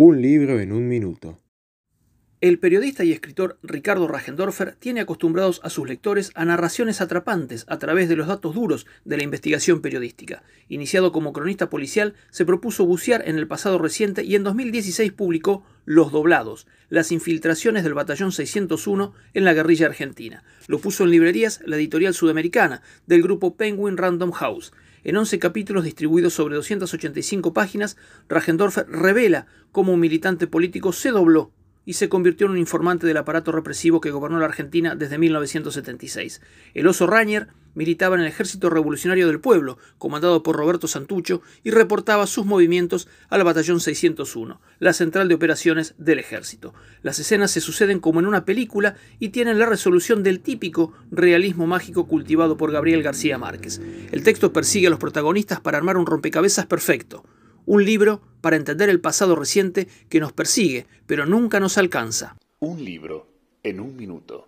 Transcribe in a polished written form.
Un libro en un minuto. El periodista y escritor Ricardo Ragendorfer tiene acostumbrados a sus lectores a narraciones atrapantes a través de los datos duros de la investigación periodística. Iniciado como cronista policial, se propuso bucear en el pasado reciente y en 2016 publicó Los Doblados, las infiltraciones del Batallón 601 en la guerrilla argentina. Lo puso en librerías la editorial sudamericana del grupo Penguin Random House. En 11 capítulos distribuidos sobre 285 páginas, Ragendorfer revela cómo un militante político se dobló y se convirtió en un informante del aparato represivo que gobernó la Argentina desde 1976. El Oso Ranger militaba en el Ejército Revolucionario del Pueblo, comandado por Roberto Santucho, y reportaba sus movimientos al Batallón 601, la central de operaciones del Ejército. Las escenas se suceden como en una película y tienen la resolución del típico realismo mágico cultivado por Gabriel García Márquez. El texto persigue a los protagonistas para armar un rompecabezas perfecto. Un libro para entender el pasado reciente que nos persigue, pero nunca nos alcanza. Un libro en un minuto.